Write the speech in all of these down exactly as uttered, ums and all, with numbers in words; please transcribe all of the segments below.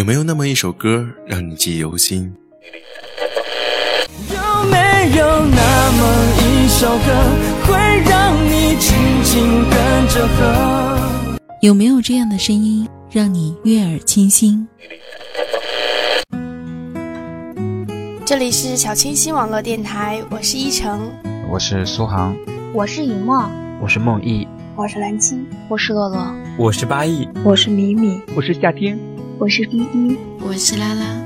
有没有那么一首歌让你记忆犹新？有没有那么一首歌会让你紧紧跟着和？有没有这样的声音让你悦耳清新？这里是小清新网络电台，我是依晨，我是苏杭，我是尹墨，我是梦毅，我是蓝青，我是乐乐，我是八亿，我是米米，我是夏天，我是依依，我是拉拉。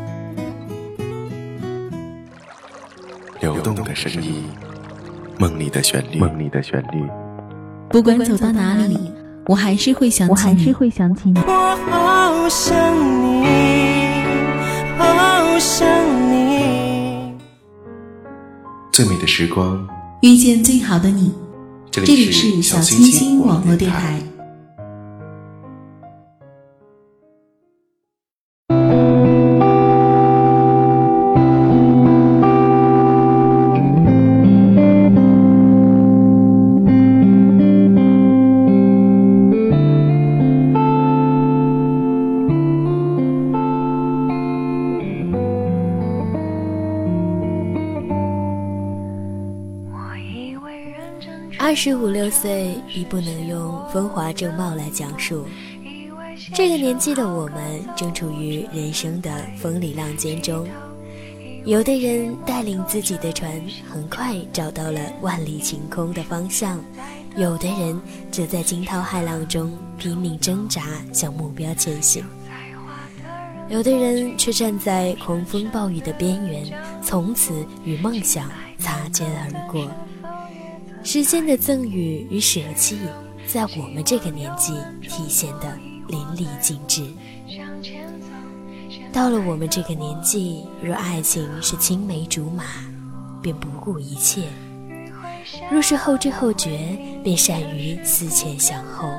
流动的声音，梦里的旋律，梦里的旋律。不管走到哪里，我还是会想起你，我还是会想起你。我好想你，好想你。最美的时光，遇见最好的你。这里是小清新网络电台。二十五六岁已不能用风华正茂来讲述，这个年纪的我们正处于人生的风里浪尖中，有的人带领自己的船很快找到了万里晴空的方向，有的人则在惊涛骇浪中拼命挣扎向目标前行，有的人却站在狂风暴雨的边缘，从此与梦想擦肩而过。时间的赠予与舍弃，在我们这个年纪体现得淋漓尽致。到了我们这个年纪，若爱情是青梅竹马，便不顾一切；若是后知后觉，便善于思前想后，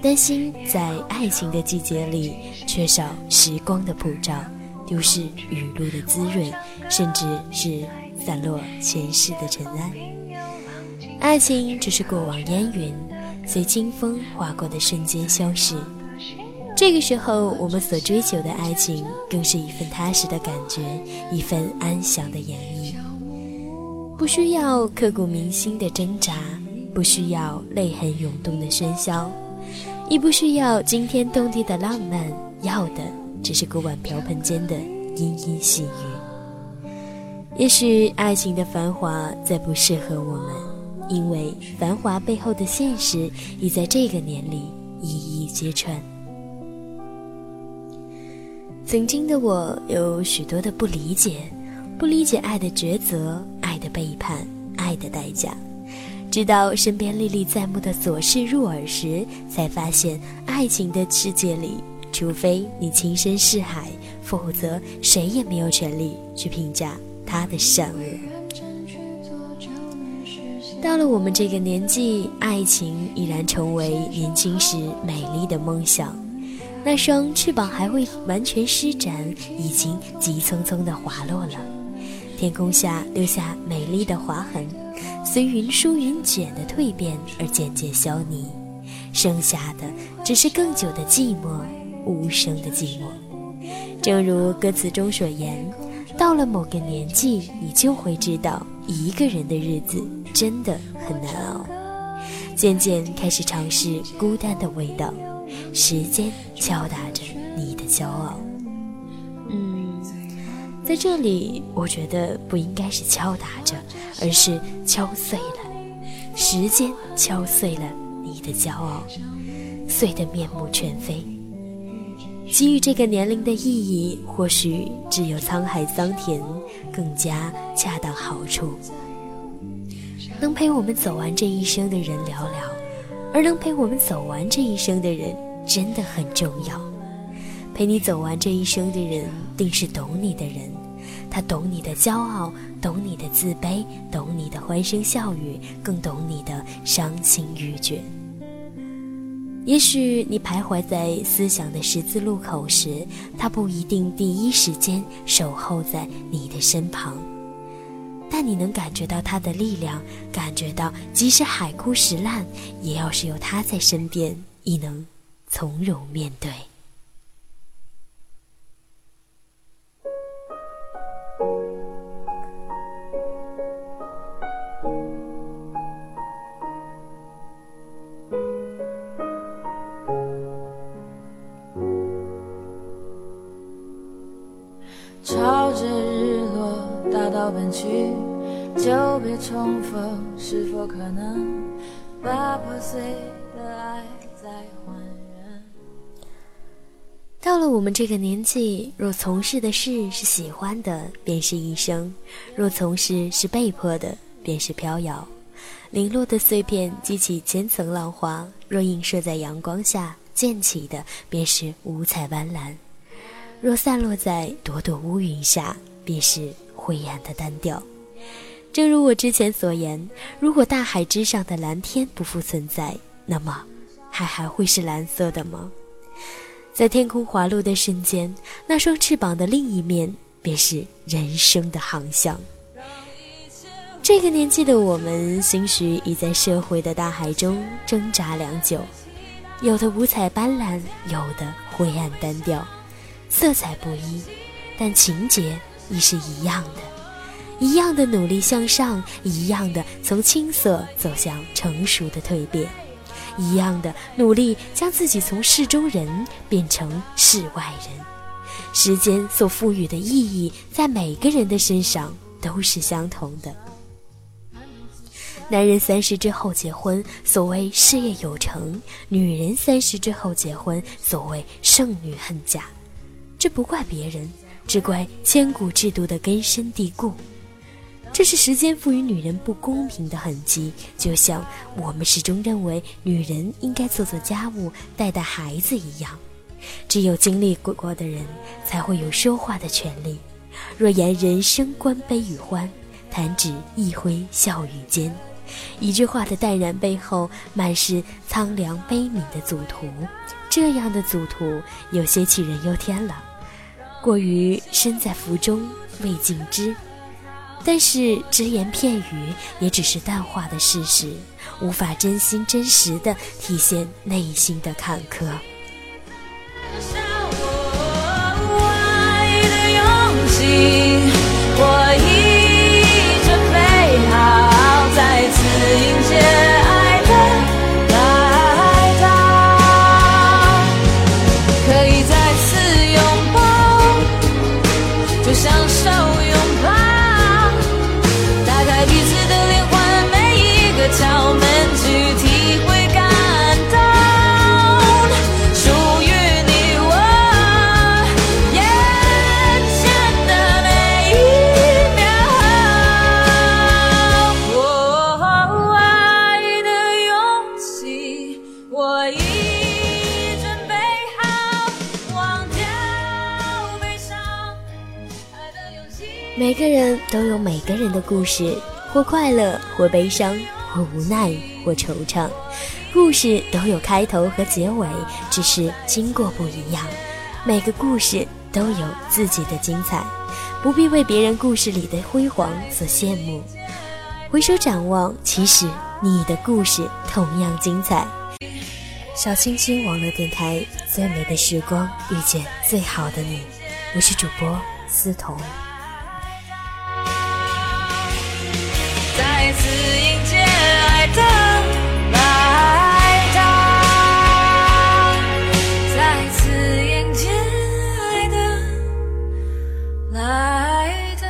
担心在爱情的季节里缺少时光的普照，丢失雨露的滋润，甚至是散落前世的尘埃。爱情只是过往烟云，随清风划过的瞬间消逝。这个时候，我们所追求的爱情，更是一份踏实的感觉，一份安详的演绎。不需要刻骨铭心的挣扎，不需要泪痕涌动的喧嚣，亦不需要惊天动地的浪漫，要的只是锅碗瓢盆间的殷殷细语。也许爱情的繁华再不适合我们，因为繁华背后的现实已在这个年里一一揭穿。曾经的我有许多的不理解，不理解爱的抉择，爱的背叛，爱的代价，直到身边历历在目的琐事入耳时，才发现爱情的世界里，除非你亲身试海，否则谁也没有权利去评价他的善恶。到了我们这个年纪，爱情已然成为年轻时美丽的梦想，那双翅膀还未完全施展，已经急匆匆地滑落了，天空下留下美丽的划痕，随云舒云卷的蜕变而渐渐消弭，剩下的只是更久的寂寞，无声的寂寞。正如歌词中所言，到了某个年纪，你就会知道一个人的日子真的很难熬，渐渐开始尝试孤单的味道，时间敲打着你的骄傲。嗯，在这里我觉得不应该是敲打着，而是敲碎了，时间敲碎了你的骄傲，碎得面目全非。给予这个年龄的意义，或许只有沧海桑田更加恰到好处。能陪我们走完这一生的人寥寥，而能陪我们走完这一生的人真的很重要。陪你走完这一生的人，定是懂你的人，他懂你的骄傲，懂你的自卑，懂你的欢声笑语，更懂你的伤心欲绝。也许你徘徊在思想的十字路口时，他不一定第一时间守候在你的身旁，但你能感觉到他的力量，感觉到即使海枯石烂，也要是有他在身边，亦能从容面对。到本区，就别重逢，是否可能把破碎的爱再还原。到了我们这个年纪，若从事的事是喜欢的，便是一生；若从事是被迫的，便是飘摇。零落的碎片激起千层浪花，若映射在阳光下，溅起的便是五彩斑斓；若散落在朵朵乌云下，便是灰暗的单调。正如我之前所言，如果大海之上的蓝天不复存在，那么海还会是蓝色的吗？在天空滑落的瞬间，那双翅膀的另一面便是人生的航向。这个年纪的我们，兴许已在社会的大海中挣扎良久，有的五彩斑斓，有的灰暗单调，色彩不一，但情节亦是一样的，一样的努力向上，一样的从青涩走向成熟的蜕变，一样的努力将自己从世中人变成世外人。时间所赋予的意义，在每个人的身上都是相同的。男人三十之后结婚，所谓事业有成；女人三十之后结婚，所谓剩女恨嫁。这不怪别人，只怪千古制度的根深蒂固。这是时间赋予女人不公平的痕迹，就像我们始终认为女人应该做做家务、带带孩子一样。只有经历过的人，才会有说话的权利。若言人生观悲与欢，弹指一挥笑语间。一句话的淡然背后，满是苍凉悲悯的组图。这样的组图有些杞人忧天了，过于身在福中未尽知。但是只言片语也只是淡化的事实，无法真心真实地体现内心的坎坷。我一直飞好，再次迎接爱的来到，可以再次拥抱，就享受拥抱，打开彼此的灵魂，每一个窍门去体会感动，属于你我眼前的每一个每个人都有每个人的故事，或快乐，或悲伤，或无奈，或惆怅。故事都有开头和结尾，只是经过不一样。每个故事都有自己的精彩，不必为别人故事里的辉煌所羡慕。回首展望，其实你的故事同样精彩。小清新网络电台，最美的时光遇见最好的你，我是主播思彤。再次迎接爱的来到，再次迎接爱的来到。